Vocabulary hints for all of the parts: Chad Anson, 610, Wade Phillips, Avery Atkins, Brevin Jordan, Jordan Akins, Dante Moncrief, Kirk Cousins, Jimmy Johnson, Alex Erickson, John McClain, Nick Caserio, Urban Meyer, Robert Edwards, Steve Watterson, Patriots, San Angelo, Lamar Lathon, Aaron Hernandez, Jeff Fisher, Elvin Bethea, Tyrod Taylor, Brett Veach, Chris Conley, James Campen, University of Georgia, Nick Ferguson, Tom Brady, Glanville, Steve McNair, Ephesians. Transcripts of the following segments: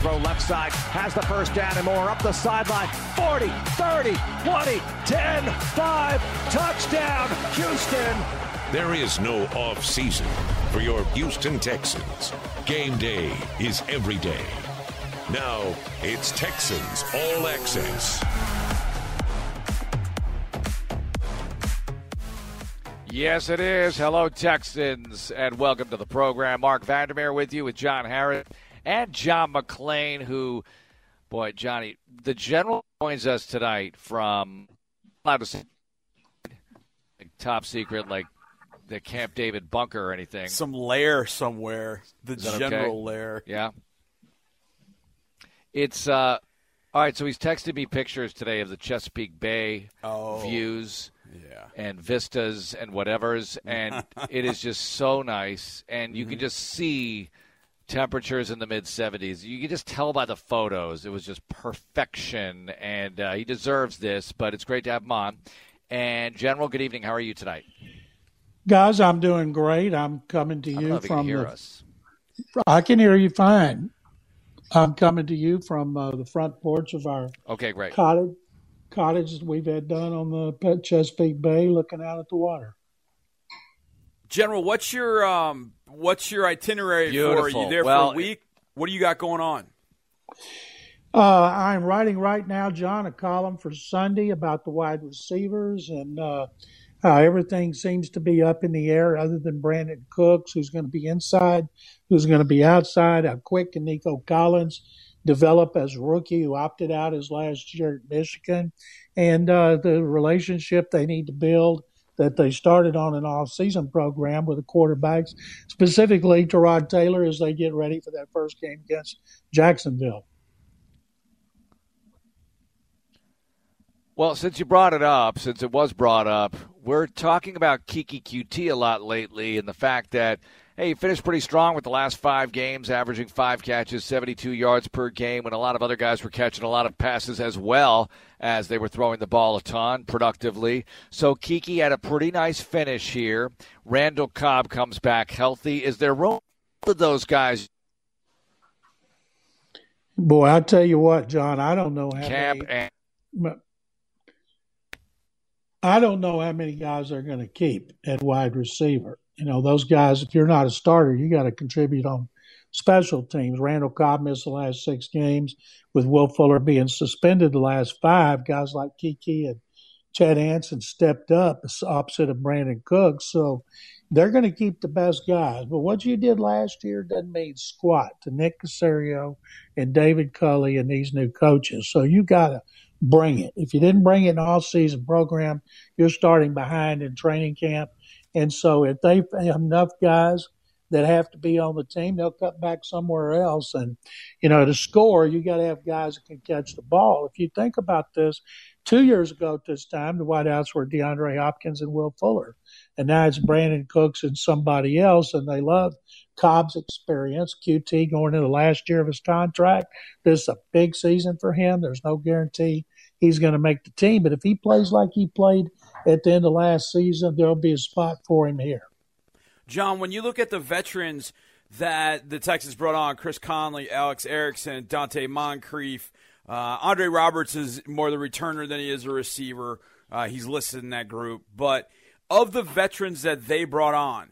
throw left side, has the first down and more, up the sideline, 40, 30, 20, 10, 5, touchdown, Houston. There is no off-season for your Houston Texans. Game day is every day. Now, it's Texans All Access. Yes, it is. Hello, Texans, and welcome to the program. Mark Vandermeer with you with John Harris and John McClain, who, boy, Johnny, the general joins us tonight from top secret, like the Camp David bunker or anything. Some lair somewhere, the general okay? Lair. Yeah. It's, all right, so he's texted me pictures today of the Chesapeake Bay views and vistas and whatevers, and it is just so nice. And you can just see temperatures in the mid-70s. You can just tell by the photos. It was just perfection, and he deserves this, but it's great to have him on. And, General, good evening. How are you tonight? Guys, I'm doing great. I'm coming to you from us. I can hear you fine. I'm coming to you from the front porch of our cottage that we've had done on the Chesapeake Bay, looking out at the water. General, what's your itinerary for? Are you there for a week? What do you got going on? I'm writing right now, John, a column for Sunday about the wide receivers and how everything seems to be up in the air other than Brandon Cooks, who's going to be inside, who's going to be outside, how quick can Nico Collins develop as a rookie who opted out his last year at Michigan, and the relationship they need to build that they started on an off-season program with the quarterbacks, specifically Tyrod Taylor, as they get ready for that first game against Jacksonville. Well, since you brought it up, since it was brought up, we're talking about Kiki QT a lot lately and the fact that, hey, he finished pretty strong with the last five games, averaging 5 catches, 72 yards per game, when a lot of other guys were catching a lot of passes as well as they were throwing the ball a ton productively. So Kiki had a pretty nice finish here. Randall Cobb comes back healthy. Is there room for those guys? Boy, I'll tell you what, John, I don't know how I don't know how many guys they're going to keep at wide receiver. You know, those guys, if you're not a starter, you got to contribute on special teams. Randall Cobb missed the last 6 games with Will Fuller being suspended the last 5. Guys like Kiki and Chad Anson stepped up opposite of Brandon Cooks. So they're going to keep the best guys. But what you did last year doesn't mean squat to Nick Caserio and David Culley and these new coaches. So you got to bring it. If you didn't bring it in an off-season program, you're starting behind in training camp. And so if they have enough guys that have to be on the team, they'll cut back somewhere else. And, you know, to score, you got to have guys that can catch the ball. If you think about this, 2 years ago at this time, the wideouts were DeAndre Hopkins and Will Fuller. And now it's Brandon Cooks and somebody else, and they love Cobb's experience. QT going into the last year of his contract. This is a big season for him. There's no guarantee he's going to make the team. But if he plays like he played at the end of last season, there'll be a spot for him here. John, when you look at the veterans that the Texans brought on, Chris Conley, Alex Erickson, Dante Moncrief, Andre Roberts is more the returner than he is a receiver. He's listed in that group. But of the veterans that they brought on,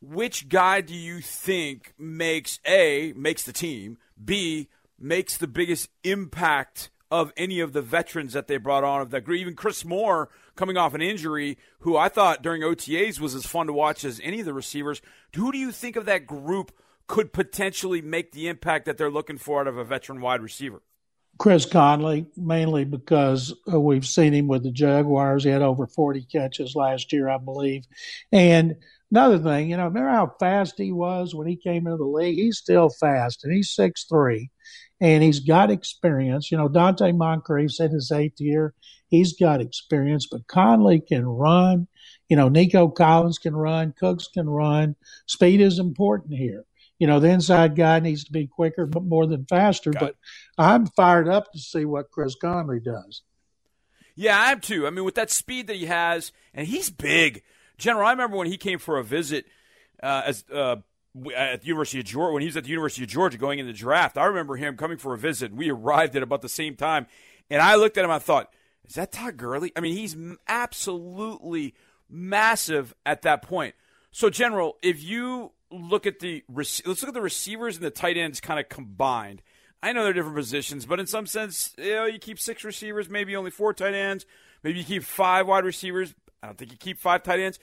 which guy do you think makes, A, makes the team, B, makes the biggest impact of any of the veterans that they brought on of that group? Even Chris Moore, coming off an injury, who I thought during OTAs was as fun to watch as any of the receivers. Who do you think of that group could potentially make the impact that they're looking for out of a veteran wide receiver? Chris Conley, mainly because we've seen him with the Jaguars. He had over 40 catches last year, I believe. And another thing, you know, remember how fast he was when he came into the league? He's still fast, and he's 6'3", and he's got experience. You know, Dante Moncrief's in his 8th year. He's got experience, but Conley can run. You know, Nico Collins can run. Cooks can run. Speed is important here. You know, the inside guy needs to be quicker, but more than faster. But I'm fired up to see what Chris Conley does. Yeah, I am too. I mean, with that speed that he has, and he's big. General, I remember when he came for a visit as at the University of Georgia, when he was at the University of Georgia going into the draft, I remember him coming for a visit. We arrived at about the same time, and I looked at him. I thought, is that Todd Gurley? I mean, he's absolutely massive at that point. So, General, if you look at the receivers and the tight ends kind of combined. I know they're different positions, but in some sense, you know, you keep six receivers, maybe only four tight ends. Maybe you keep five wide receivers. I don't think you keep five tight ends.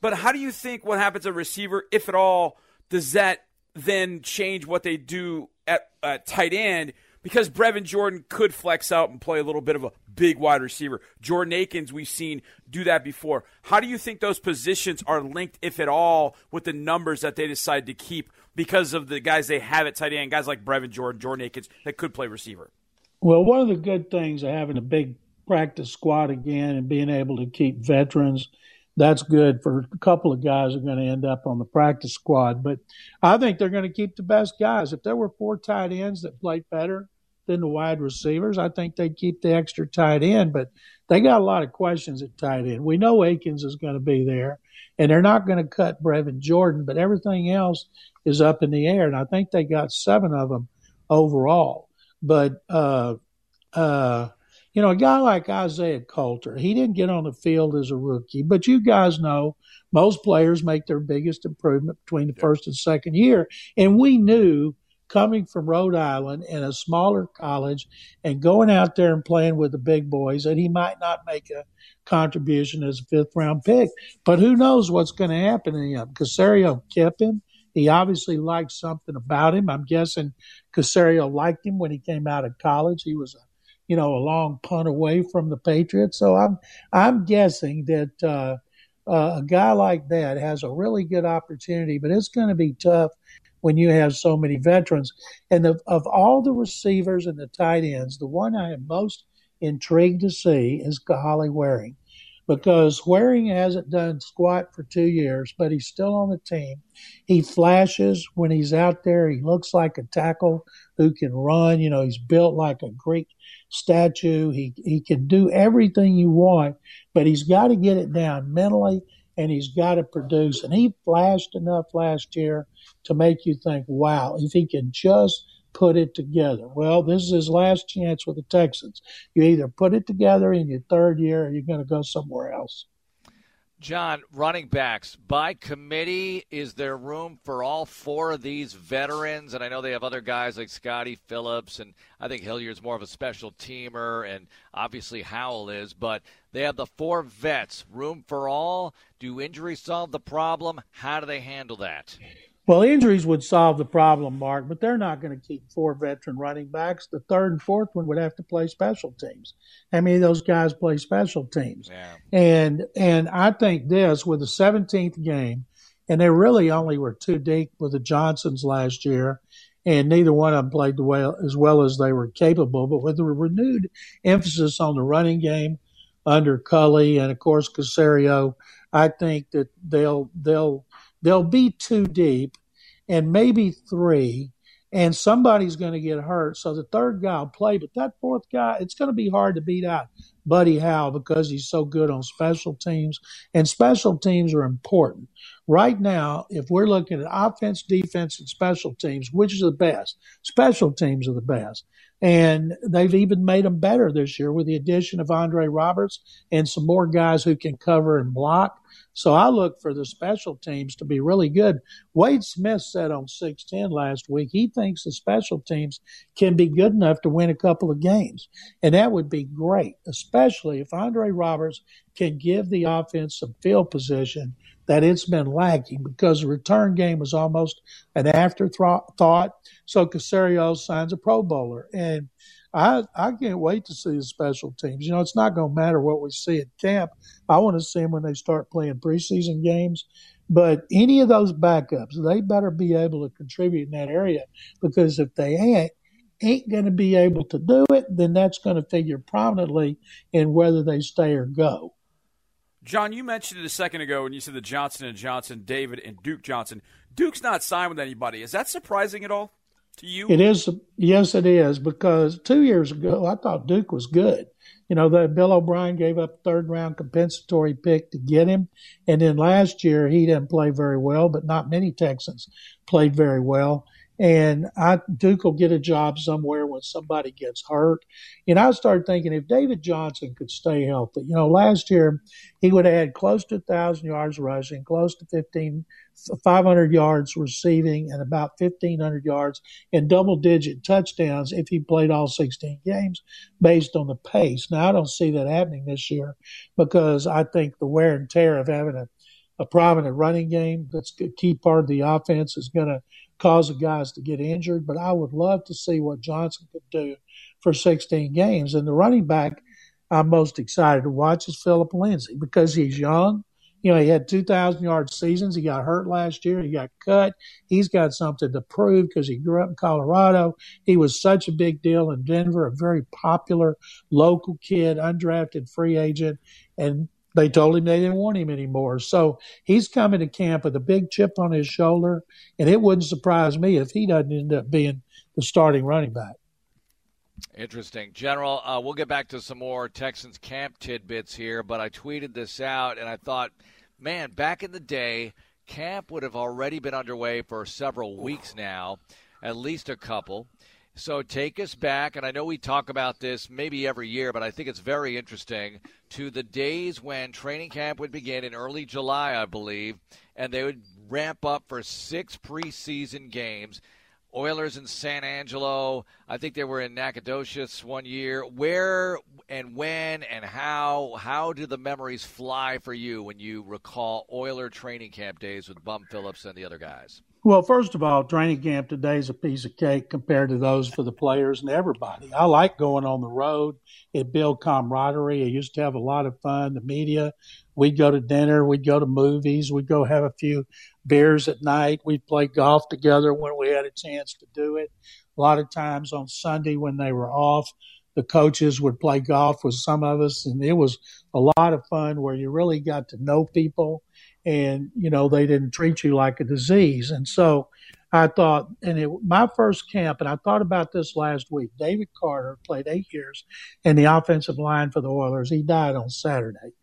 But how do you think what happens at receiver, if at all, does that then change what they do at tight end? Because Brevin Jordan could flex out and play a little bit of a big wide receiver. Jordan Akins, we've seen do that before. How do you think those positions are linked, if at all, with the numbers that they decide to keep because of the guys they have at tight end, guys like Brevin Jordan, Jordan Akins, that could play receiver? Well, one of the good things of having a big practice squad again and being able to keep veterans, that's good for a couple of guys who are going to end up on the practice squad. But I think they're going to keep the best guys. If there were four tight ends that played better than the wide receivers, I think they keep the extra tight end, but they got a lot of questions at tight end. We know Akins is going to be there, and they're not going to cut Brevin Jordan, but everything else is up in the air, and I think they got seven of them overall. But, you know, a guy like Isaiah Coulter, he didn't get on the field as a rookie, but you guys know most players make their biggest improvement between the first and second year, and we knew coming from Rhode Island and a smaller college and going out there and playing with the big boys, and he might not make a contribution as a fifth-round pick. But who knows what's going to happen to him. Caserio kept him. He obviously liked something about him. I'm guessing Caserio liked him when he came out of college. He was, you know, a long punt away from the Patriots. So I'm guessing that a guy like that has a really good opportunity, but it's going to be tough when you have so many veterans. And of all the receivers and the tight ends, the one I am most intrigued to see is Kahale Warring, because Waring hasn't done squat for 2 years, but he's still on the team. He flashes when he's out there. He looks like a tackle who can run. You know, he's built like a Greek statue. He can do everything you want, but he's got to get it down mentally, and he's got to produce. And he flashed enough last year to make you think, wow, if he can just put it together. Well, this is his last chance with the Texans. You either put it together in your third year or you're going to go somewhere else. John, running backs, by committee, is there room for all four of these veterans? And I know they have other guys like Scotty Phillips, and I think Hilliard's more of a special teamer, and obviously Howell is, but they have the four vets. Room for all? Do injuries solve the problem? How do they handle that? Well, injuries would solve the problem, Mark, but they're not going to keep four veteran running backs. The third and fourth one would have to play special teams. How many of those guys play special teams? Yeah. And I think this, with the 17th game, and there really only were two deep with the Johnsons last year, and neither one of them played as well as they were capable, but with the renewed emphasis on the running game under Culley and, of course, Caserio, I think that they'll be two deep and maybe three, and somebody's going to get hurt. So the third guy will play, but that fourth guy, it's going to be hard to beat out Buddy Howell because he's so good on special teams, and special teams are important. Right now, if we're looking at offense, defense, and special teams, which is the best? Special teams are the best. And they've even made them better this year with the addition of Andre Roberts and some more guys who can cover and block. So I look for the special teams to be really good. Wade Smith said on 610 last week he thinks the special teams can be good enough to win a couple of games, and that would be great, especially if Andre Roberts can give the offense some field position that it's been lacking, because the return game was almost an afterthought. So Caserio signs a Pro Bowler, and I can't wait to see the special teams. You know, it's not going to matter what we see at camp. I want to see them when they start playing preseason games. But any of those backups, they better be able to contribute in that area, because if they ain't going to be able to do it, then that's going to figure prominently in whether they stay or go. John, you mentioned it a second ago when you said the Johnson & Johnson, David and Duke Johnson. Duke's not signed with anybody. Is that surprising at all to you? It is. Yes, it is, because 2 years ago I thought Duke was good. You know, the Bill O'Brien gave up third-round compensatory pick to get him. And then last year he didn't play very well, but not many Texans played very well. And Duke will get a job somewhere when somebody gets hurt. And I started thinking if David Johnson could stay healthy, you know, last year he would have had close to 1,000 yards rushing, close to 500 yards receiving, and about 1,500 yards and double-digit touchdowns if he played all 16 games based on the pace. Now, I don't see that happening this year because I think the wear and tear of having a prominent running game that's a key part of the offense is going to cause the guys to get injured, but I would love to see what Johnson could do for 16 games. And the running back I'm most excited to watch is Phillip Lindsay because he's young. You know, he had 2,000-yard seasons. He got hurt last year. He got cut. He's got something to prove because he grew up in Colorado. He was such a big deal in Denver, a very popular local kid, undrafted free agent, and they told him they didn't want him anymore. So he's coming to camp with a big chip on his shoulder, and it wouldn't surprise me if he doesn't end up being the starting running back. Interesting. General, we'll get back to some more Texans camp tidbits here, but I tweeted this out, and I thought, man, back in the day, camp would have already been underway for several weeks now, at least a couple. So take us back, and I know we talk about this maybe every year, but I think it's very interesting, to the days when training camp would begin in early July, I believe, and they would ramp up for 6 preseason games. Oilers in San Angelo, I think they were in Nacogdoches one year. Where and when and how do the memories fly for you when you recall Oiler training camp days with Bum Phillips and the other guys? Well, first of all, training camp today is a piece of cake compared to those for the players and everybody. I like going on the road. It built camaraderie. I used to have a lot of fun. The media, we'd go to dinner. We'd go to movies. We'd go have a few beers at night. We'd play golf together when we had a chance to do it. A lot of times on Sunday when they were off, the coaches would play golf with some of us, and it was a lot of fun where you really got to know people. And, you know, they didn't treat you like a disease. And so I thought, my first camp, and I thought about this last week, David Carter played 8 years in the offensive line for the Oilers. He died on Saturday.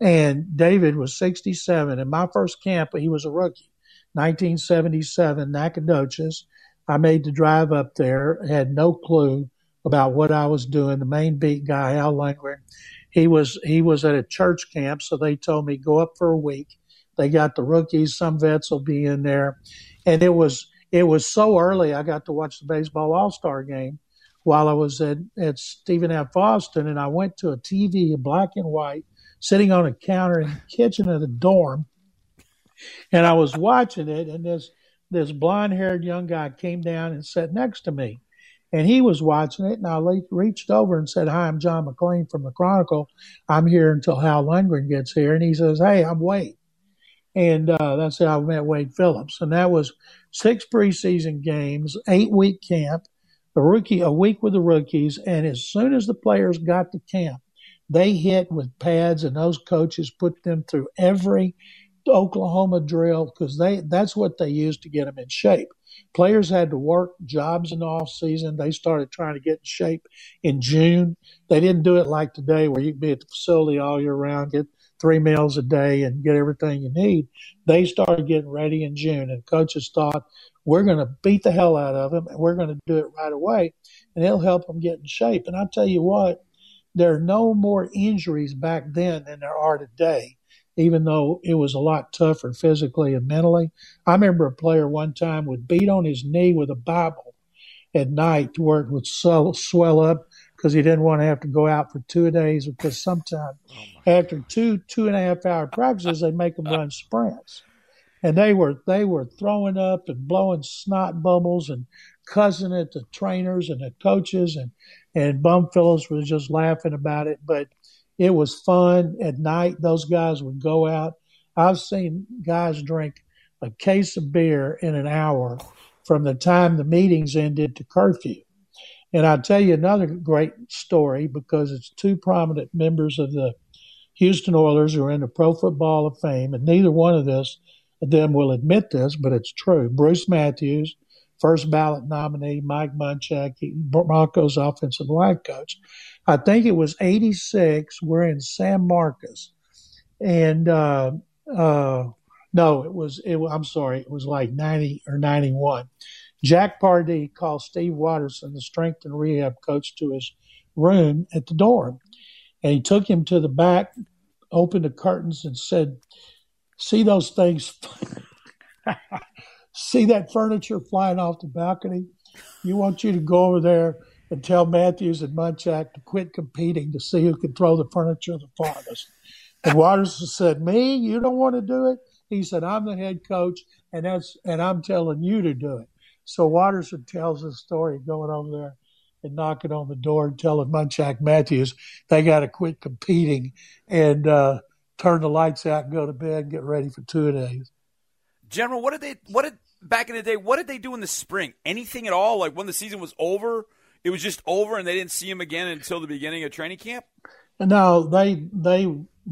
And David was 67. In my first camp, he was a rookie, 1977, Nacogdoches. I made the drive up there, had no clue about what I was doing. The main beat guy, Al Langren, he was at a church camp, so they told me, go up for a week. They got the rookies. Some vets will be in there. And it was so early I got to watch the baseball all-star game while I was at Stephen F. Austin, and I went to a TV in black and white sitting on a counter in the kitchen of the dorm, and I was watching it, and this blonde-haired young guy came down and sat next to me. And he was watching it, and I reached over and said, hi, I'm John McClain from the Chronicle. I'm here until Hal Lundgren gets here. And he says, hey, I'm Wade. And that's how I met Wade Phillips. And that was 6 preseason games, 8-week camp, a week with the rookies. And as soon as the players got to camp, they hit with pads, and those coaches put them through every Oklahoma drill because that's what they used to get them in shape. Players had to work jobs in the offseason. They started trying to get in shape in June. They didn't do it like today where you can be at the facility all year round, get 3 meals a day and get everything you need. They started getting ready in June, and coaches thought, we're going to beat the hell out of them, and we're going to do it right away, and it'll help them get in shape. And I'll tell you what, there are no more injuries back then than there are today, even though it was a lot tougher physically and mentally. I remember a player one time would beat on his knee with a Bible at night to where it would swell up because he didn't want to have to go out for 2 days because sometimes after 2.5 hour practices, they make them run sprints. And they were throwing up and blowing snot bubbles and cussing at the trainers and the coaches, and Bum Phillips was just laughing about it. But it was fun at night. Those guys would go out. I've seen guys drink a case of beer in an hour from the time the meetings ended to curfew. And I'll tell you another great story because it's 2 prominent members of the Houston Oilers who are in the Pro Football Hall of Fame, and neither one of them will admit this, but it's true. Bruce Matthews, first ballot nominee, Mike Munchak, Broncos offensive line coach. I think it was 86. We're in San Marcos. And, no, it was like 90 or 91. Jack Pardee called Steve Watterson, the strength and rehab coach, to his room at the dorm. And he took him to the back, opened the curtains, and said, "See those things? See that furniture flying off the balcony? You want you to go over there and tell Matthews and Munchak to quit competing to see who can throw the furniture the farthest." And Watterson said, "Me? You don't want to do it?" He said, "I'm the head coach, and I'm telling you to do it." So Watterson tells his story going over there and knocking on the door and telling Munchak Matthews they got to quit competing and turn the lights out and go to bed and get ready for 2 days. General, back in the day, what did they do in the spring? Anything at all? Like when the season was over, it was just over and they didn't see him again until the beginning of training camp? No, they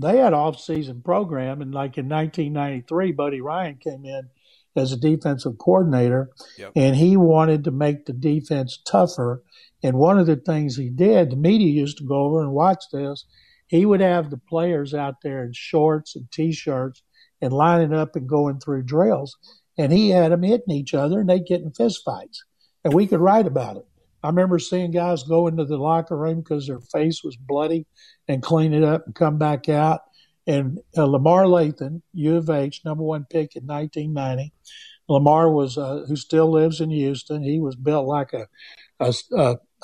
had an off-season program, and like in 1993, Buddy Ryan came in as a defensive coordinator, yep. And he wanted to make the defense tougher. And one of the things he did, the media used to go over and watch this, he would have the players out there in shorts and T-shirts and lining up and going through drills. And he had them hitting each other, and they'd get in fist fights. And we could write about it. I remember seeing guys go into the locker room because their face was bloody and clean it up and come back out. And Lamar Lathon, U of H, number one pick in 1990. Lamar was, who still lives in Houston. He was built like a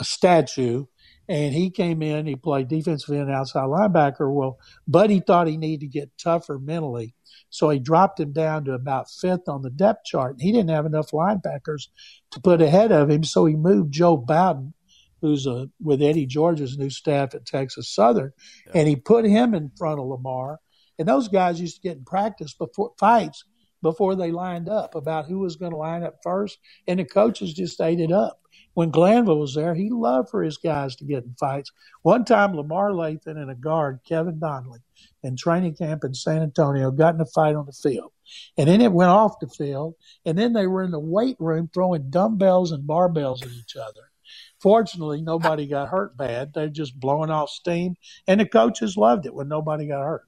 statue. And he came in, he played defensive end, outside linebacker. Well, Buddy thought he needed to get tougher mentally. So he dropped him down to about fifth on the depth chart. And he didn't have enough linebackers to put ahead of him. So he moved Joe Bowden, who's with Eddie George's new staff at Texas Southern, yeah. And he put him in front of Lamar. And those guys used to get in practice before they lined up about who was going to line up first. And the coaches just ate it up. When Glanville was there, he loved for his guys to get in fights. One time, Lamar Lathon and a guard, Kevin Donnelly, in training camp in San Antonio, got in a fight on the field. And then it went off the field. And then they were in the weight room throwing dumbbells and barbells at each other. Fortunately, nobody got hurt bad. They're just blowing off steam. And the coaches loved it when nobody got hurt.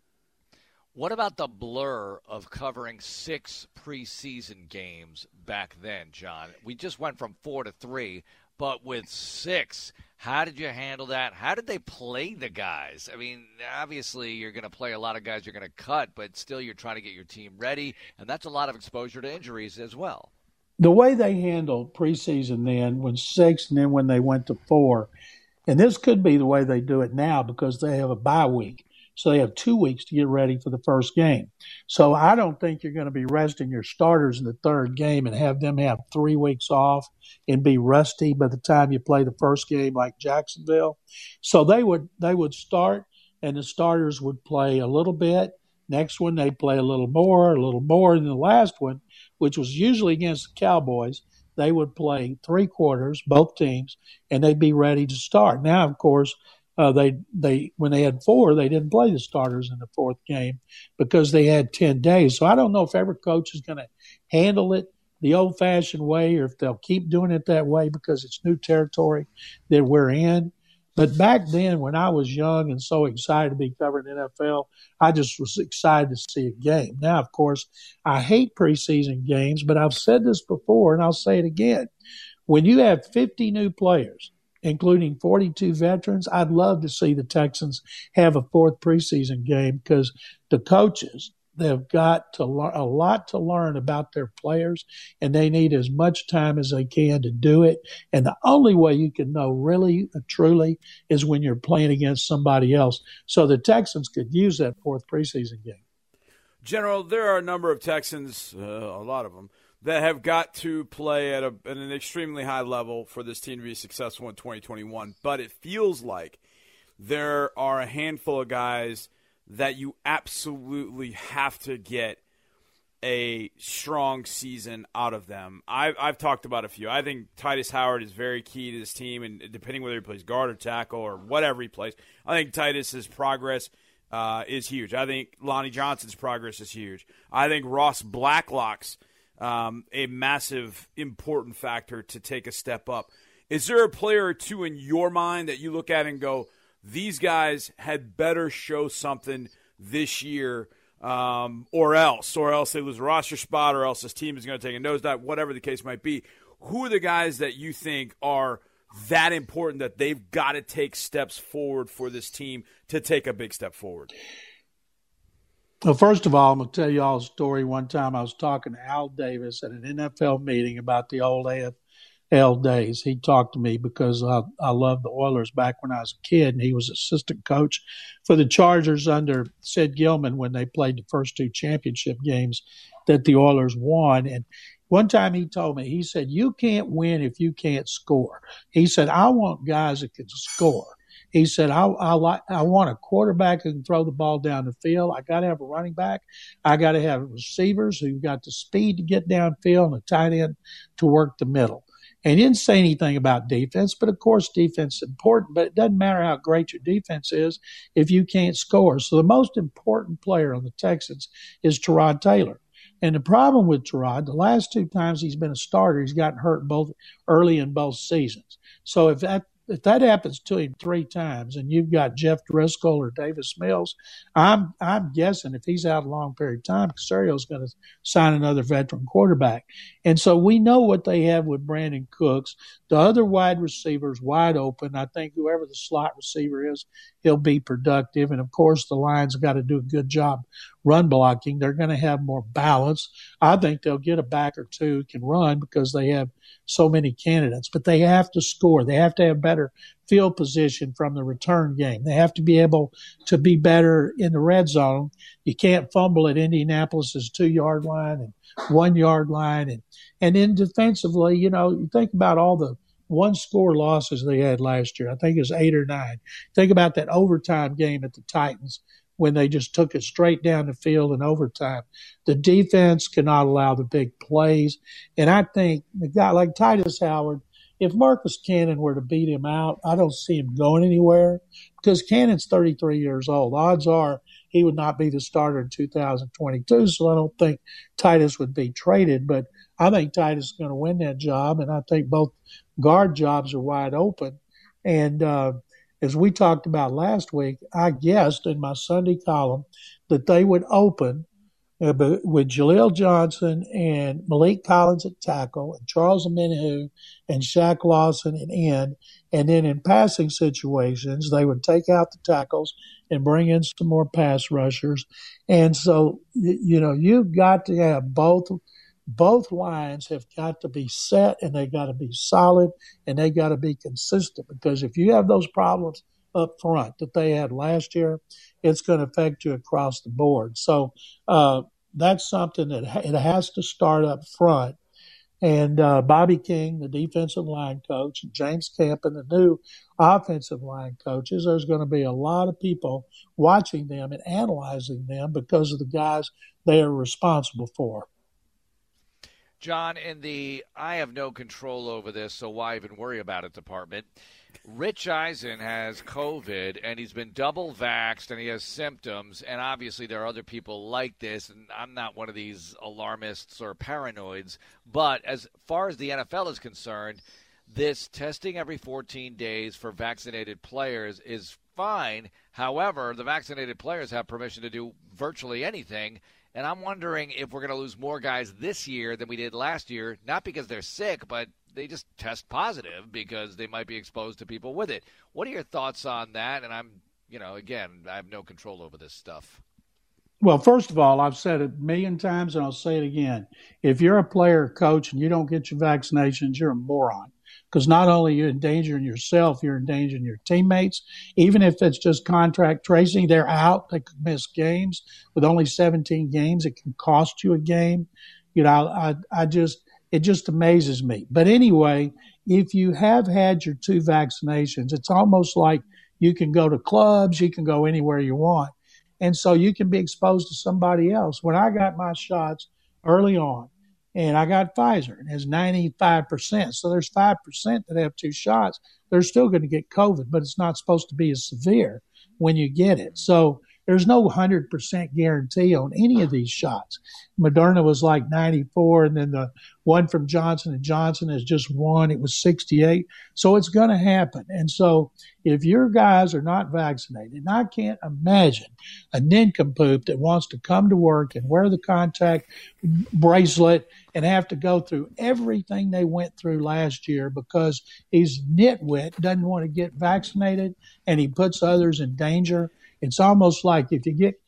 What about the blur of covering 6 preseason games back then, John? We just went from 4 to 3, but with 6, how did you handle that? How did they play the guys? I mean, obviously you're going to play a lot of guys you're going to cut, but still you're trying to get your team ready, and that's a lot of exposure to injuries as well. The way they handled preseason then, when 6 and then when they went to 4, and this could be the way they do it now because they have a bye week. So they have 2 weeks to get ready for the first game. So I don't think you're going to be resting your starters in the third game and have them have 3 weeks off and be rusty by the time you play the first game like Jacksonville. So they would start, and the starters would play a little bit. Next one, they play a little more. And the last one, which was usually against the Cowboys, they would play 3 quarters, both teams, and they'd be ready to start. Now, of course, they when they had 4, they didn't play the starters in the fourth game because they had 10 days. So I don't know if every coach is going to handle it the old-fashioned way or if they'll keep doing it that way because it's new territory that we're in. But back then, when I was young and so excited to be covering NFL, I just was excited to see a game. Now, of course, I hate preseason games, but I've said this before, and I'll say it again. When you have 50 new players, including 42 veterans, I'd love to see the Texans have a fourth preseason game because the coaches, they've got a lot to learn about their players, and they need as much time as they can to do it. And the only way you can know really, truly, is when you're playing against somebody else. So the Texans could use that fourth preseason game. General, there are a number of Texans, a lot of them, that have got to play at an extremely high level for this team to be successful in 2021. But it feels like there are a handful of guys that you absolutely have to get a strong season out of them. I've talked about a few. I think Titus Howard is very key to this team, and depending whether he plays guard or tackle or whatever he plays, I think Titus's progress is huge. I think Lonnie Johnson's progress is huge. I think Ross Blacklock's a massive, important factor to take a step up. Is there a player or two in your mind that you look at and go, these guys had better show something this year, or else they lose a roster spot, or else this team is going to take a nosedive, whatever the case might be? Who are the guys that you think are that important that they've got to take steps forward for this team to take a big step forward? Well, first of all, I'm going to tell you all a story. One time I was talking to Al Davis at an NFL meeting about the old AFL days. He talked to me because I loved the Oilers back when I was a kid, and he was assistant coach for the Chargers under Sid Gilman when they played the first two championship games that the Oilers won. And one time he told me, he said, you can't win if you can't score. He said, I want guys that can score. He said, I want a quarterback who can throw the ball down the field. I got to have a running back. I got to have receivers who've got the speed to get downfield and a tight end to work the middle. And he didn't say anything about defense, but of course defense is important, but it doesn't matter how great your defense is if you can't score. So the most important player on the Texans is Tyrod Taylor. And the problem with Tyrod, the last two times he's been a starter, he's gotten hurt both early in both seasons. So if that happens to him three times and you've got Jeff Driscoll or Davis Mills, I'm guessing if he's out a long period of time, Caserio's going to sign another veteran quarterback. And so we know what they have with Brandon Cooks. The other wide receivers wide open. I think whoever the slot receiver is, he'll be productive. And, of course, the Lions have got to do a good job run blocking. They're going to have more balance. I think they'll get a back or two who can run because they have so many candidates. But they have to score. They have to have better field position from the return game. They have to be able to be better in the red zone. You can't fumble at Indianapolis's 2-yard line and 1-yard line. And then defensively, you know, you think about all the one-score losses they had last year. I think it was 8 or 9. Think about that overtime game at the Titans when they just took it straight down the field in overtime. The defense cannot allow the big plays. And I think a guy like Titus Howard, if Marcus Cannon were to beat him out, I don't see him going anywhere because Cannon's 33 years old. Odds are he would not be the starter in 2022, so I don't think Titus would be traded. But I think Titus is going to win that job, and I think both guard jobs are wide open. And as we talked about last week, I guessed in my Sunday column that they would open with Jaleel Johnson and Malik Collins at tackle and Charles Omenihu and Shaq Lawson at end. And then in passing situations, they would take out the tackles and bring in some more pass rushers. And so, you know, you've got to have both lines have got to be set, and they got to be solid, and they got to be consistent, because if you have those problems up front that they had last year, it's going to affect you across the board. So that's something that it has to start up front. And Bobby King, the defensive line coach, and James Campen, the new offensive line coaches, there's going to be a lot of people watching them and analyzing them because of the guys they are responsible for. John, in the I have no control over this, so why even worry about it department, Rich Eisen has COVID, and he's been double vaxxed, and he has symptoms, and obviously there are other people like this, and I'm not one of these alarmists or paranoids, but as far as the NFL is concerned, this testing every 14 days for vaccinated players is fine. However, the vaccinated players have permission to do virtually anything. And I'm wondering if we're going to lose more guys this year than we did last year, not because they're sick, but they just test positive because they might be exposed to people with it. What are your thoughts on that? And I'm, you know, again, I have no control over this stuff. Well, first of all, I've said it a million times and I'll say it again. If you're a player or coach and you don't get your vaccinations, you're a moron. Because not only are you endangering yourself, you're endangering your teammates. Even if it's just contact tracing, they're out. They could miss games. With only 17 games, it can cost you a game. You know, it just amazes me. But anyway, if you have had your 2 vaccinations, it's almost like you can go to clubs, you can go anywhere you want. And so you can be exposed to somebody else. When I got my shots early on, and I got Pfizer, and it has 95%. So there's 5% that have 2 shots. They're still going to get COVID, but it's not supposed to be as severe when you get it. So There's no 100% guarantee on any of these shots. Moderna was like 94, and then the one from Johnson & Johnson is just one. It was 68. So it's going to happen. And so if your guys are not vaccinated, and I can't imagine a nincompoop that wants to come to work and wear the contact bracelet and have to go through everything they went through last year because he's nitwit, doesn't want to get vaccinated, and he puts others in danger. It's almost like if you get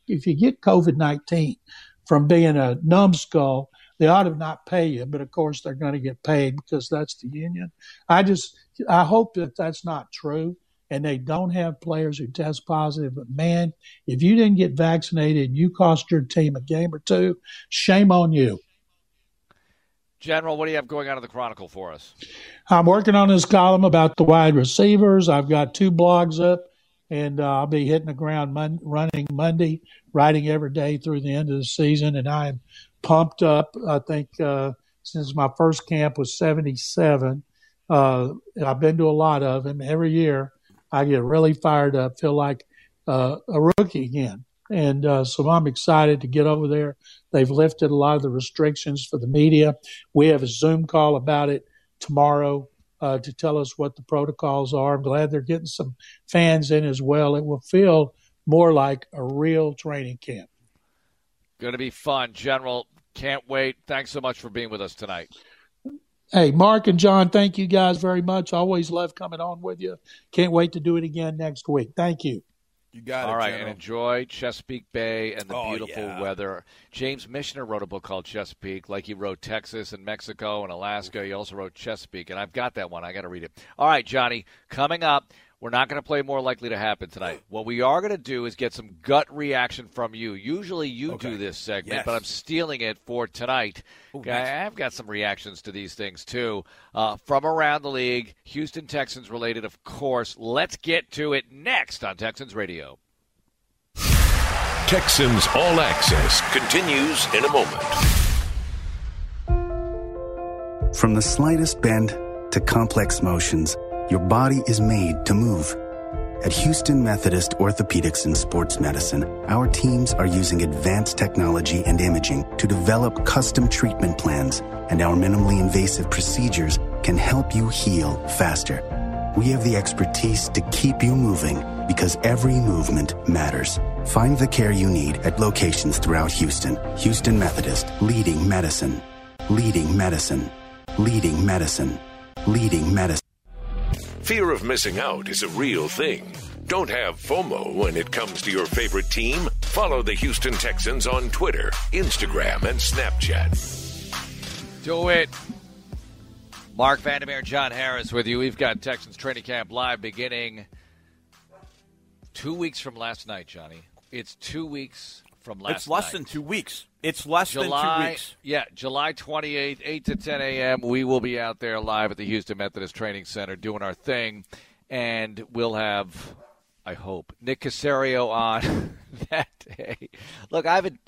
COVID-19 from being a numbskull, they ought to not pay you. But of course, they're going to get paid because that's the union. I hope that that's not true and they don't have players who test positive. But man, if you didn't get vaccinated and you cost your team a game or two, shame on you. General, what do you have going on in the Chronicle for us? I'm working on this column about the wide receivers. I've got two blogs up. And I'll be hitting the ground running Monday, writing every day through the end of the season. And I'm pumped up. I think since my first camp was 77, I've been to a lot of them. Every year I get really fired up, feel like a rookie again. And so I'm excited to get over there. They've lifted a lot of the restrictions for the media. We have a Zoom call about it tomorrow. To tell us what the protocols are. I'm glad they're getting some fans in as well. It will feel more like a real training camp. Going to be fun, General. Can't wait. Thanks so much for being with us tonight. Hey, Mark and John, thank you guys very much. Always love coming on with you. Can't wait to do it again next week. Thank you. You got it. All right, General. And enjoy Chesapeake Bay and the beautiful weather. James Michener wrote a book called Chesapeake, like he wrote Texas and Mexico and Alaska. He also wrote Chesapeake, and I've got that one. I got to read it. All right, Johnny, coming up, we're not going to play More Likely to Happen tonight. What we are going to do is get some gut reaction from you. Usually you do this segment, but I'm stealing it for tonight. Ooh, nice. I've got some reactions to these things, too, from around the league. Houston Texans related, of course. Let's get to it next on Texans Radio. Texans All Access continues in a moment. From the slightest bend to complex motions, your body is made to move. At Houston Methodist Orthopedics and Sports Medicine, our teams are using advanced technology and imaging to develop custom treatment plans, and our minimally invasive procedures can help you heal faster. We have the expertise to keep you moving because every movement matters. Find the care you need at locations throughout Houston. Houston Methodist, leading medicine, leading medicine, leading medicine, leading medicine. Fear of missing out is a real thing. Don't have FOMO when it comes to your favorite team. Follow the Houston Texans on Twitter, Instagram, and Snapchat. Do it. Mark Vandermeer, John Harris with you. We've got Texans Training Camp Live beginning 2 weeks from last night, Johnny. It's 2 weeks from last night. It's less than 2 weeks. It's less than 2 weeks. Yeah, July 28th, 8 to 10 a.m., we will be out there live at the Houston Methodist Training Center doing our thing, and we'll have, I hope, Nick Caserio on that day. Look, I haven't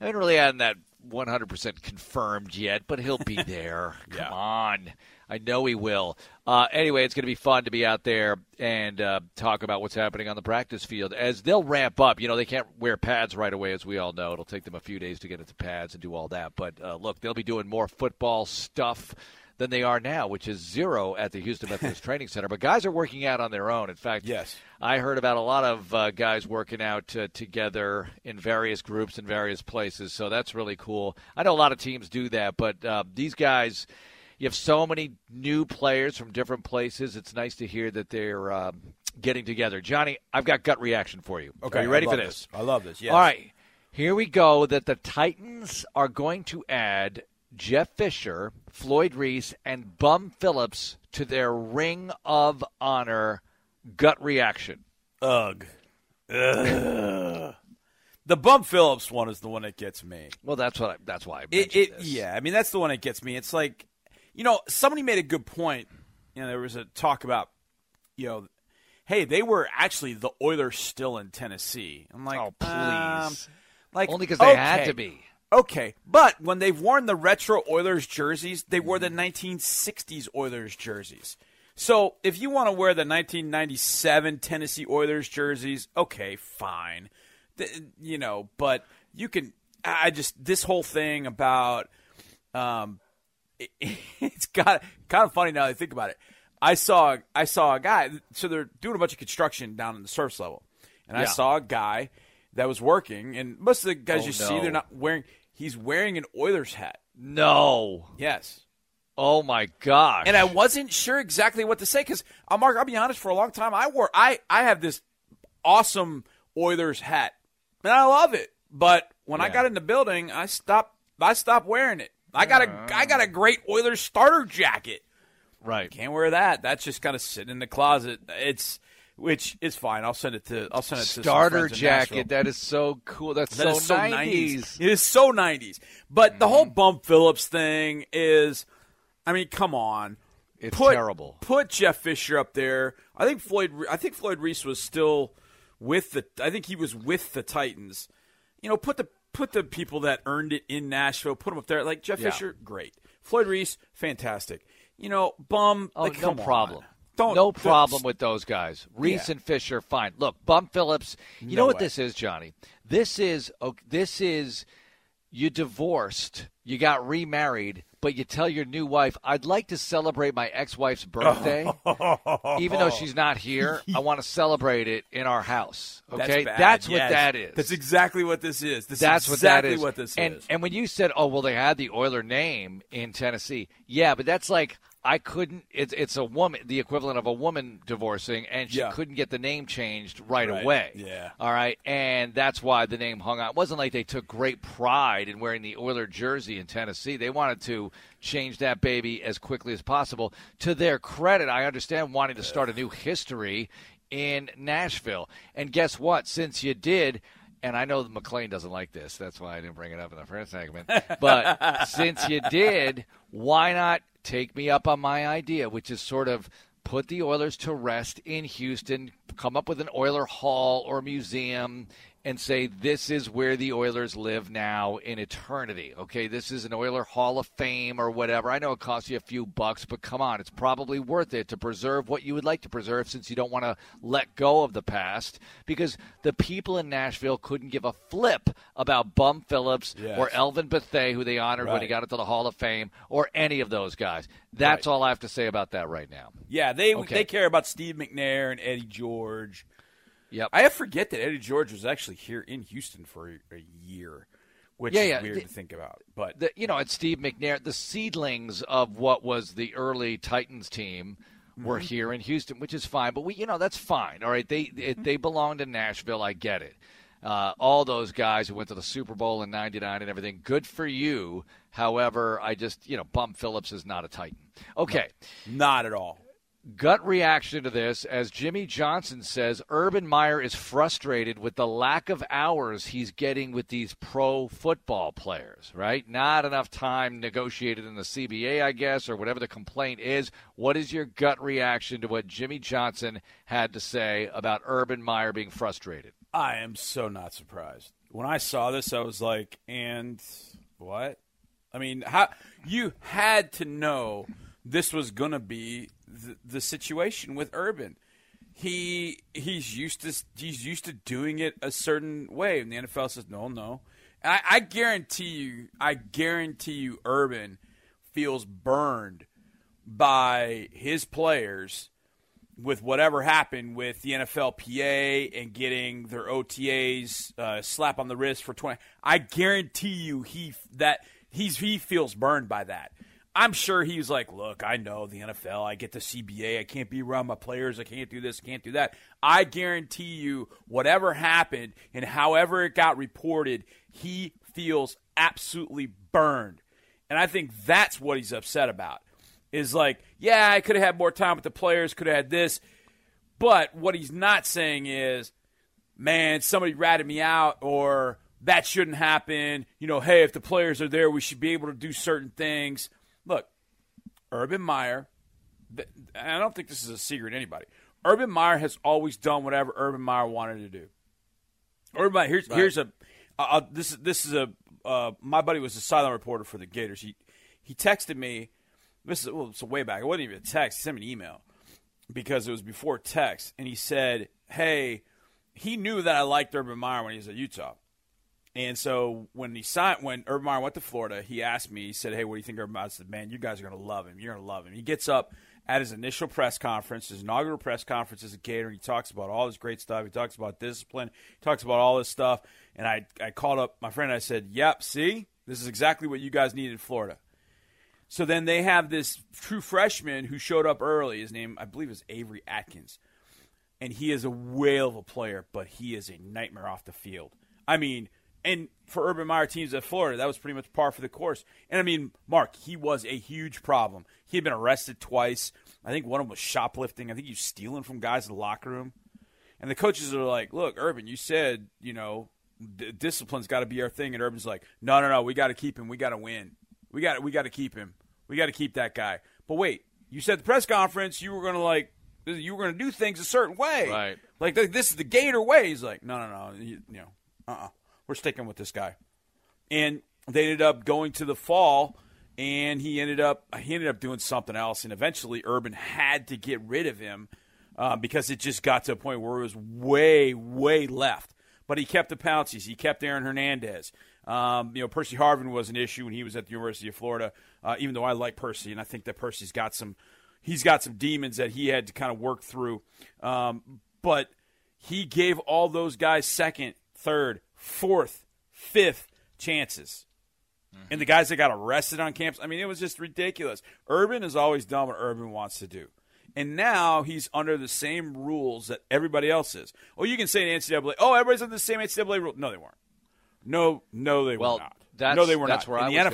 really had that 100% confirmed yet, but he'll be there. Come on. I know he will. Anyway, it's going to be fun to be out there and talk about what's happening on the practice field as they'll ramp up. You know, they can't wear pads right away, as we all know. It'll take them a few days to get into pads and do all that. But, look, they'll be doing more football stuff than they are now, which is zero at the Houston Methodist Training Center. But guys are working out on their own. In fact, I heard about a lot of guys working out together in various groups in various places. So that's really cool. I know a lot of teams do that, but these guys – you have so many new players from different places. It's nice to hear that they're getting together. Johnny, I've got gut reaction for you. Okay, are you ready for this? I love this, yes. All right, here we go, that the Titans are going to add Jeff Fisher, Floyd Reese, and Bum Phillips to their Ring of Honor. Gut reaction. Ugh. The Bum Phillips one is the one that gets me. Well, that's why I mentioned this. Yeah, I mean, that's the one that gets me. It's like, you know, somebody made a good point. You know, there was a talk about, you know, hey, they were actually the Oilers still in Tennessee. I'm like, oh, please. Only because they had to be. Okay. But when they've worn the retro Oilers jerseys, they wore the 1960s Oilers jerseys. So if you want to wear the 1997 Tennessee Oilers jerseys, okay, fine. you know, but you can – I just – this whole thing about it's got kind of funny now that I think about it. I saw a guy – so they're doing a bunch of construction down in the surface level. And I saw a guy that was working, and most of the guys see, they're not wearing – he's wearing an Oilers hat. No. Yes. Oh, my gosh. And I wasn't sure exactly what to say because, Mark, I'll be honest, for a long time I have this awesome Oilers hat, and I love it. But when I got in the building, I stopped wearing it. I got a great Oilers starter jacket. Right. Can't wear that. That's just kind of sitting in the closet. Which is fine. I'll send it to starter jacket. That is so cool. That's so 90s. It is so 90s. But the whole Bum Phillips thing is, I mean, come on. It's terrible. Put Jeff Fisher up there. I think Floyd Reese was still with the. I think he was with the Titans. You know, put the people that earned it in Nashville. Put them up there. Like Jeff Fisher, great. Floyd Reese, fantastic. You know, Bum. Oh, like, no problem. On. No problem with those guys. Reese and Fisher, fine. Look, Bum Phillips, you know what this is, Johnny? This is you divorced, you got remarried, but you tell your new wife, I'd like to celebrate my ex-wife's birthday. Even though she's not here, I want to celebrate it in our house. Okay? That's what that is. That's exactly what this is. That's exactly what this is. And when you said, oh, well, they had the Oiler name in Tennessee. Yeah, but that's like – I couldn't. It's a woman, the equivalent of a woman divorcing, and she couldn't get the name changed right away. Yeah. All right, and that's why the name hung on. It wasn't like they took great pride in wearing the Oiler jersey in Tennessee. They wanted to change that baby as quickly as possible. To their credit, I understand wanting to start a new history in Nashville. And guess what? Since you did. And I know that McClain doesn't like this. That's why I didn't bring it up in the first segment. But since you did, why not take me up on my idea, which is sort of put the Oilers to rest in Houston, come up with an Oiler hall or museum, and say this is where the Oilers live now in eternity. Okay, this is an Oiler Hall of Fame or whatever. I know it costs you a few bucks, but come on, it's probably worth it to preserve what you would like to preserve since you don't want to let go of the past because the people in Nashville couldn't give a flip about Bum Phillips or Elvin Bethea, who they honored when he got into the Hall of Fame, or any of those guys. That's all I have to say about that right now. Yeah, they care about Steve McNair and Eddie George. Yep. I forget that Eddie George was actually here in Houston for a year, which is weird to think about. But it's Steve McNair. The seedlings of what was the early Titans team were here in Houston, which is fine. But that's fine. All right, they belong to Nashville. I get it. All those guys who went to the Super Bowl in '99 and everything, good for you. However, I just Bum Phillips is not a Titan. Okay, no, not at all. Gut reaction to this, as Jimmy Johnson says, Urban Meyer is frustrated with the lack of hours he's getting with these pro football players, right? Not enough time negotiated in the CBA, I guess, or whatever the complaint is. What is your gut reaction to what Jimmy Johnson had to say about Urban Meyer being frustrated? I am so not surprised. When I saw this, I was like, and what? I mean, how you had to know this was going to be the situation with Urban. He's used to doing it a certain way, and the NFL says no. And I guarantee you, Urban feels burned by his players with whatever happened with the NFLPA and getting their OTAs slap on the wrist for 20. I guarantee you he feels burned by that. I'm sure he's like, look, I know the NFL, I get the CBA, I can't be around my players, I can't do this, I can't do that. I guarantee you whatever happened and however it got reported, he feels absolutely burned. And I think that's what he's upset about is like, yeah, I could have had more time with the players, could have had this. But what he's not saying is, man, somebody ratted me out or that shouldn't happen. Hey, if the players are there, we should be able to do certain things. Look, Urban Meyer, I don't think this is a secret to anybody. Urban Meyer has always done whatever Urban Meyer wanted to do. Urban Meyer, my buddy was a sideline reporter for the Gators. He texted me, it's way back. It wasn't even a text. He sent me an email because it was before text. And he said, hey, he knew that I liked Urban Meyer when he was at Utah. And so when he signed, when Urban Meyer went to Florida, he asked me, he said, "Hey, what do you think of Urban Meyer?" I said, "Man, you guys are going to love him. You're going to love him." He gets up at his initial press conference, his inaugural press conference as a Gator. He talks about all this great stuff. He talks about discipline. He talks about all this stuff. And I called up my friend and I said, "Yep, see, this is exactly what you guys need in Florida." So then they have this true freshman who showed up early. His name, I believe, is Avery Atkins. And he is a whale of a player, but he is a nightmare off the field. I mean, and for Urban Meyer teams at Florida, that was pretty much par for the course. And, I mean, Mark, he was a huge problem. He had been arrested twice. I think one of them was shoplifting. I think he was stealing from guys in the locker room. And the coaches are like, "Look, Urban, you said, you know, discipline's got to be our thing." And Urban's like, no, we got to keep him. We got to win. We got to keep him. We got to keep that guy. But wait, you said at the press conference you were going to, like, you were going to do things a certain way. Right. Like, this is the Gator way. He's like, no, we're sticking with this guy. And they ended up going to the fall, and he ended up doing something else. And eventually Urban had to get rid of him because it just got to a point where it was way, way left. But he kept the Pouncys. He kept Aaron Hernandez. Percy Harvin was an issue when he was at the University of Florida, even though I like Percy, and I think that Percy's got some – he's got some demons that he had to kind of work through. But he gave all those guys second, third, fourth, fifth chances. Mm-hmm. And the guys that got arrested on campus, I mean, it was just ridiculous. Urban has always done what Urban wants to do. And now he's under the same rules that everybody else is. Oh, you can say in NCAA, "Oh, everybody's under the same NCAA rule." No, they weren't. No, they were not. In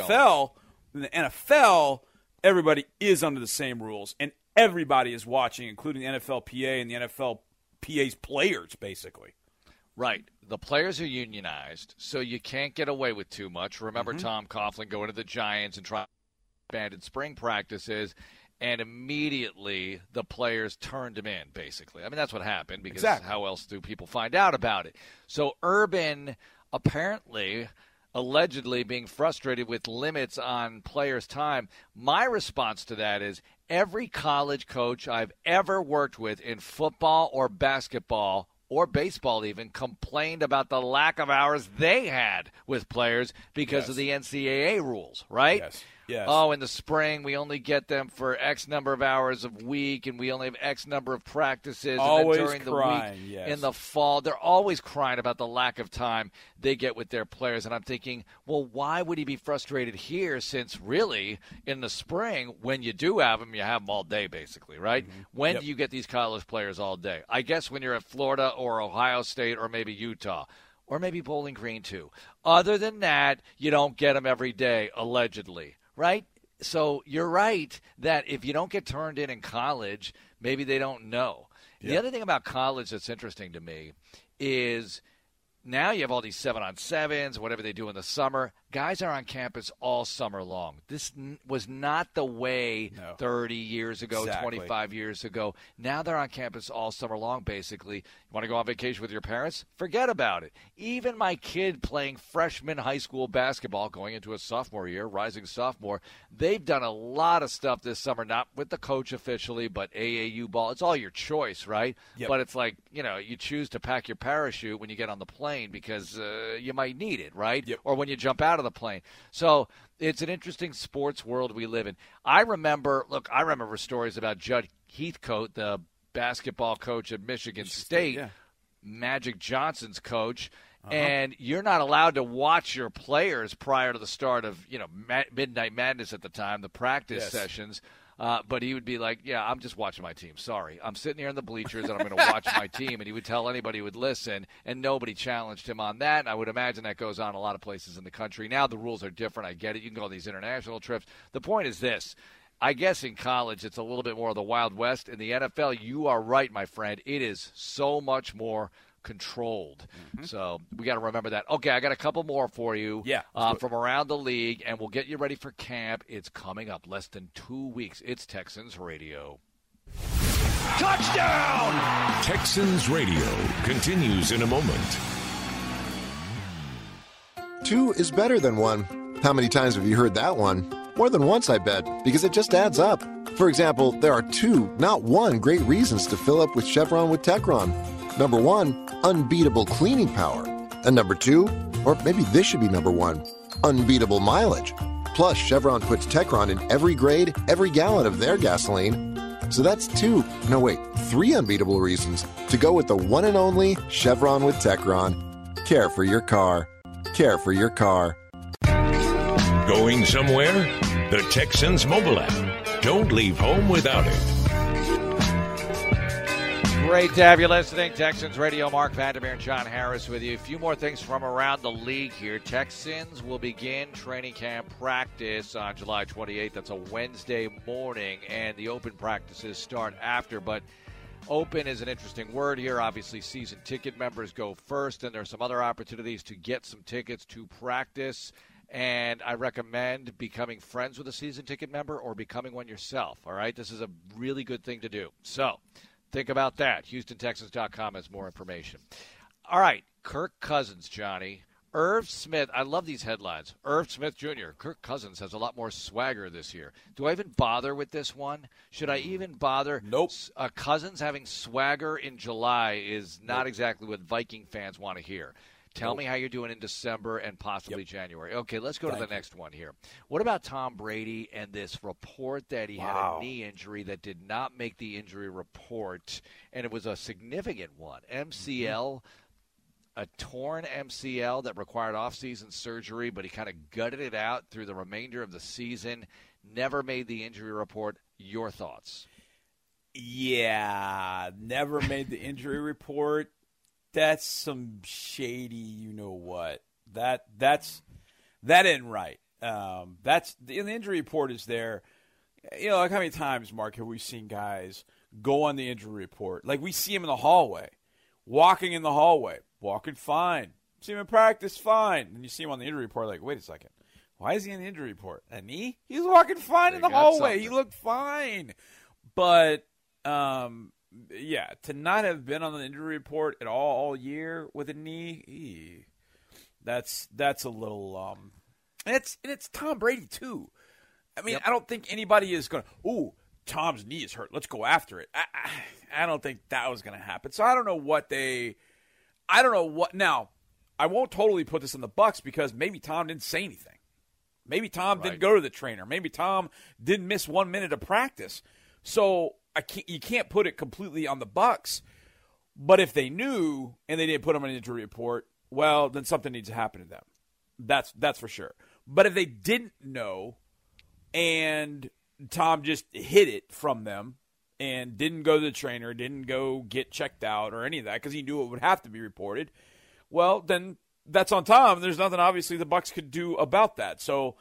the NFL, everybody is under the same rules, and everybody is watching, including the NFLPA and the NFLPA's players, basically. Right. The players are unionized, so you can't get away with too much. Remember Tom Coughlin going to the Giants and trying to abandon spring practices, and immediately the players turned him in, basically. I mean, that's what happened, because how else do people find out about it? So Urban apparently, allegedly being frustrated with limits on players' time. My response to that is every college coach I've ever worked with in football or basketball or baseball even complained about the lack of hours they had with players because of the NCAA rules, right? Yes. Oh, in the spring, we only get them for X number of hours a week, and we only have X number of practices. Always and then during the week, in the fall, they're always crying about the lack of time they get with their players. And I'm thinking, well, why would he be frustrated here since really in the spring, when you do have them, you have them all day basically, right? Mm-hmm. When do you get these college players all day? I guess when you're at Florida or Ohio State or maybe Utah. Or maybe Bowling Green too. Other than that, you don't get them every day, allegedly. Right? So you're right that if you don't get turned in college, maybe they don't know. Yeah. The other thing about college that's interesting to me is now you have all these 7-on-7s, whatever they do in the summer. Guys are on campus all summer long. This was not the way 30 years ago, 25 years ago. Now they're on campus all summer long, basically. You want to go on vacation with your parents? Forget about it. Even my kid playing freshman high school basketball, going into a sophomore year, rising sophomore, they've done a lot of stuff this summer, not with the coach officially, but AAU ball. It's all your choice, right? Yep. But it's like, you choose to pack your parachute when you get on the plane because you might need it, right? Yep. Or when you jump out of the plane. So it's an interesting sports world we live in. I remember stories about Judd Heathcote, the basketball coach at Michigan State, Magic Johnson's coach, and you're not allowed to watch your players prior to the start of Midnight Madness at the time, the practice sessions. But he would be like, I'm just watching my team. Sorry. I'm sitting here in the bleachers, and I'm going to watch my team. And he would tell anybody who would listen, and nobody challenged him on that. And I would imagine that goes on a lot of places in the country. Now the rules are different. I get it. You can go on these international trips. The point is this. I guess in college it's a little bit more of the Wild West. In the NFL, you are right, my friend. It is so much more controlled. Mm-hmm. So we got to remember that. Okay, I got a couple more for you from around the league, and we'll get you ready for camp. It's coming up less than 2 weeks. It's Texans Radio. Touchdown! Texans Radio continues in a moment. Two is better than one. How many times have you heard that one? More than once, I bet, because it just adds up. For example, there are two, not one, great reasons to fill up with Chevron with Tecron. Number one, unbeatable cleaning power. And number two, or maybe this should be number one, unbeatable mileage. Plus, Chevron puts Tecron in every grade, every gallon of their gasoline. So that's three unbeatable reasons to go with the one and only Chevron with Tecron. Care for your car. Care for your car. Going somewhere? The Texans mobile app. Don't leave home without it. Great to have you listening. Texans Radio, Mark Vandermeer and John Harris with you. A few more things from around the league here. Texans will begin training camp practice on July 28th. That's a Wednesday morning, and the open practices start after, but open is an interesting word here. Obviously, season ticket members go first, and there are some other opportunities to get some tickets to practice. And I recommend becoming friends with a season ticket member or becoming one yourself, all right? This is a really good thing to do. So think about that. HoustonTexans.com has more information. All right, Kirk Cousins, Johnny. Irv Smith, I love these headlines. Irv Smith Jr., Kirk Cousins has a lot more swagger this year. Do I even bother with this one? Should I even bother? Nope. Cousins having swagger in July is not exactly what Viking fans want to hear. Tell me how you're doing in December and possibly January. Okay, let's go to the next one here. What about Tom Brady and this report that he had a knee injury that did not make the injury report, and it was a significant one? MCL, a torn MCL that required off-season surgery, but he kind of gutted it out through the remainder of the season, never made the injury report. Your thoughts? Yeah, never made the injury report. That's some shady, you know what? That ain't right. The injury report is there. You know, like how many times, Mark, have we seen guys go on the injury report? Like we see him in the hallway, walking in the hallway, walking fine. See him in practice, fine. And you see him on the injury report, like, wait a second, why is he in the injury report? A knee? He's walking fine in the hallway. Something. He looked fine, but yeah, to not have been on the injury report at all year with a knee, that's a little and it's Tom Brady too. I mean, I don't think anybody is going to, ooh, Tom's knee is hurt, let's go after it. I don't think that was going to happen. So I don't know what now. I won't totally put this on the Bucks because maybe Tom didn't say anything. Maybe Tom didn't go to the trainer. Maybe Tom didn't miss 1 minute of practice. So you can't put it completely on the Bucks, but if they knew and they didn't put them on an injury report, well, then something needs to happen to them. That's for sure. But if they didn't know and Tom just hid it from them and didn't go to the trainer, didn't go get checked out or any of that because he knew it would have to be reported, well, then that's on Tom. There's nothing, obviously, the Bucks could do about that. So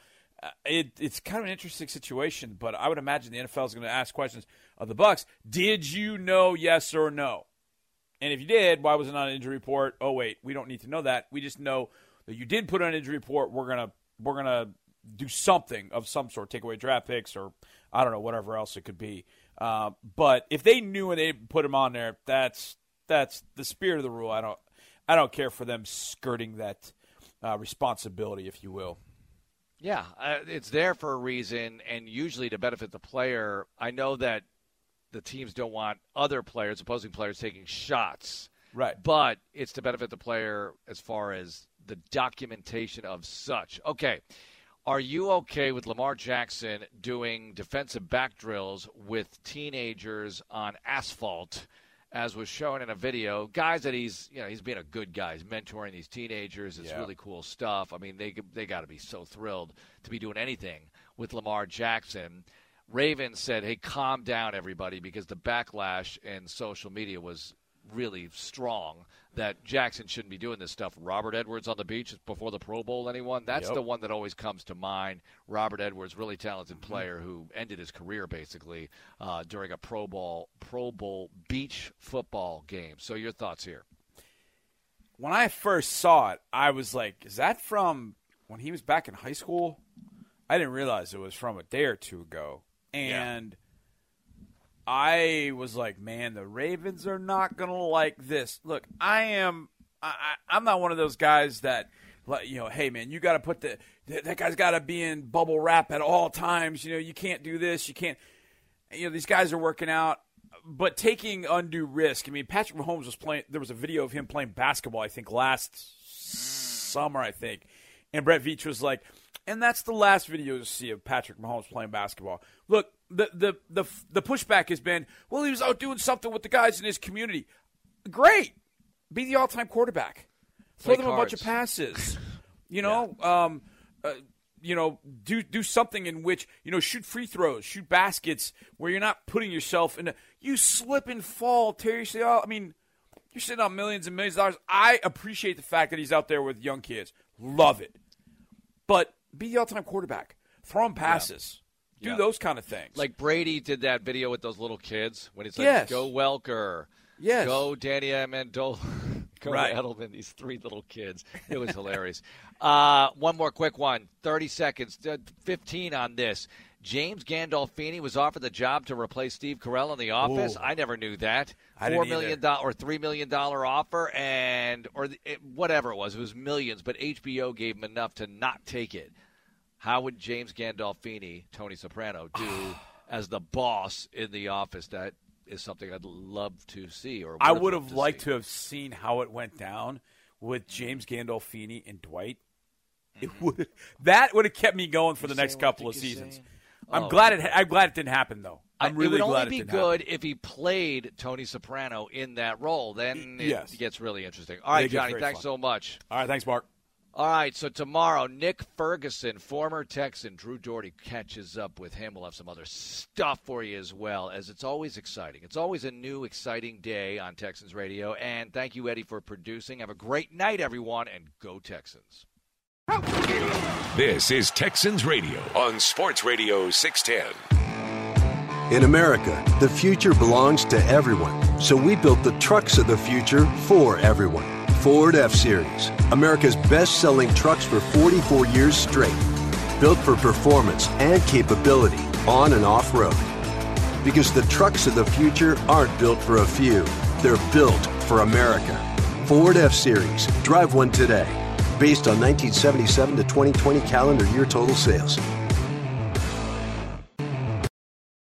it's kind of an interesting situation, but I would imagine the NFL is going to ask questions of the Bucks. Did you know, yes or no? And if you did, why was it not an injury report? Oh wait, we don't need to know that. We just know that you did put on an injury report. We're gonna do something of some sort, take away draft picks or I don't know, whatever else it could be. But if they knew and they put him on there, that's the spirit of the rule. I don't care for them skirting that responsibility, if you will. Yeah, it's there for a reason, and usually to benefit the player. I know that the teams don't want other players, opposing players, taking shots. Right. But it's to benefit the player as far as the documentation of such. Okay, are you okay with Lamar Jackson doing defensive back drills with teenagers on asphalt, as was shown in a video? Guys that he's being a good guy. He's mentoring these teenagers. It's really cool stuff. I mean, they got to be so thrilled to be doing anything with Lamar Jackson. Ravens said, hey, calm down, everybody, because the backlash in social media was really strong that Jackson shouldn't be doing this stuff. Robert Edwards on the beach before the Pro Bowl, anyone? That's the one that always comes to mind. Robert Edwards, really talented player who ended his career basically during a Pro Bowl beach football game. So your thoughts here. When I first saw it, I was like, is that from when he was back in high school? I didn't realize it was from a day or two ago. And I was like, man, the Ravens are not going to like this. Look, I'm not one of those guys that, you know, hey, man, you got to put that guy's got to be in bubble wrap at all times. You know, you can't do this. You can't, you know, these guys are working out. But taking undue risk. I mean, Patrick Mahomes was playing. There was a video of him playing basketball, I think, last summer, I think. And Brett Veach was like, and that's the last video to see of Patrick Mahomes playing basketball. Look, the pushback has been, well, he was out doing something with the guys in his community. Great. Be the all-time quarterback. Play Throw them cards. A bunch of passes. You know, yeah. You know, do something in which, you know, shoot free throws, shoot baskets where you're not putting yourself in a – you slip and fall, tear yourself. I mean, you're sitting on millions and millions of dollars. I appreciate the fact that he's out there with young kids. Love it. But be the all-time quarterback. Throw him passes. Yeah. Do those kind of things. Like Brady did that video with those little kids when he's like, go Welker, go Danny Amendola, go Edelman, these three little kids. It was hilarious. One more quick one, 30 seconds, 15 on this. James Gandolfini was offered the job to replace Steve Carell in The Office. Ooh. I never knew that. $4 million or $3 million offer and or whatever it was. It was millions, but HBO gave him enough to not take it. How would James Gandolfini, Tony Soprano, do as the boss in The Office? That is something I'd love to see. Or I would have liked to have seen how it went down with James Gandolfini and Dwight. That would have kept me going for the next couple of seasons. I'm glad it didn't happen, though. I'm really glad it didn't happen. It would only be good if he played Tony Soprano in that role. Then it gets really interesting. All right, Johnny, thanks so much. All right, thanks, Mark. All right, so tomorrow, Nick Ferguson, former Texan, Drew Doherty catches up with him. We'll have some other stuff for you as well, as it's always exciting. It's always a new, exciting day on Texans Radio. And thank you, Eddie, for producing. Have a great night, everyone, and go Texans. This is Texans Radio on Sports Radio 610. In America, the future belongs to everyone. So we built the trucks of the future for everyone. Ford F-Series, America's best-selling trucks for 44 years straight. Built for performance and capability on and off-road. Because the trucks of the future aren't built for a few. They're built for America. Ford F-Series. Drive one today. Based on 1977 to 2020 calendar year total sales.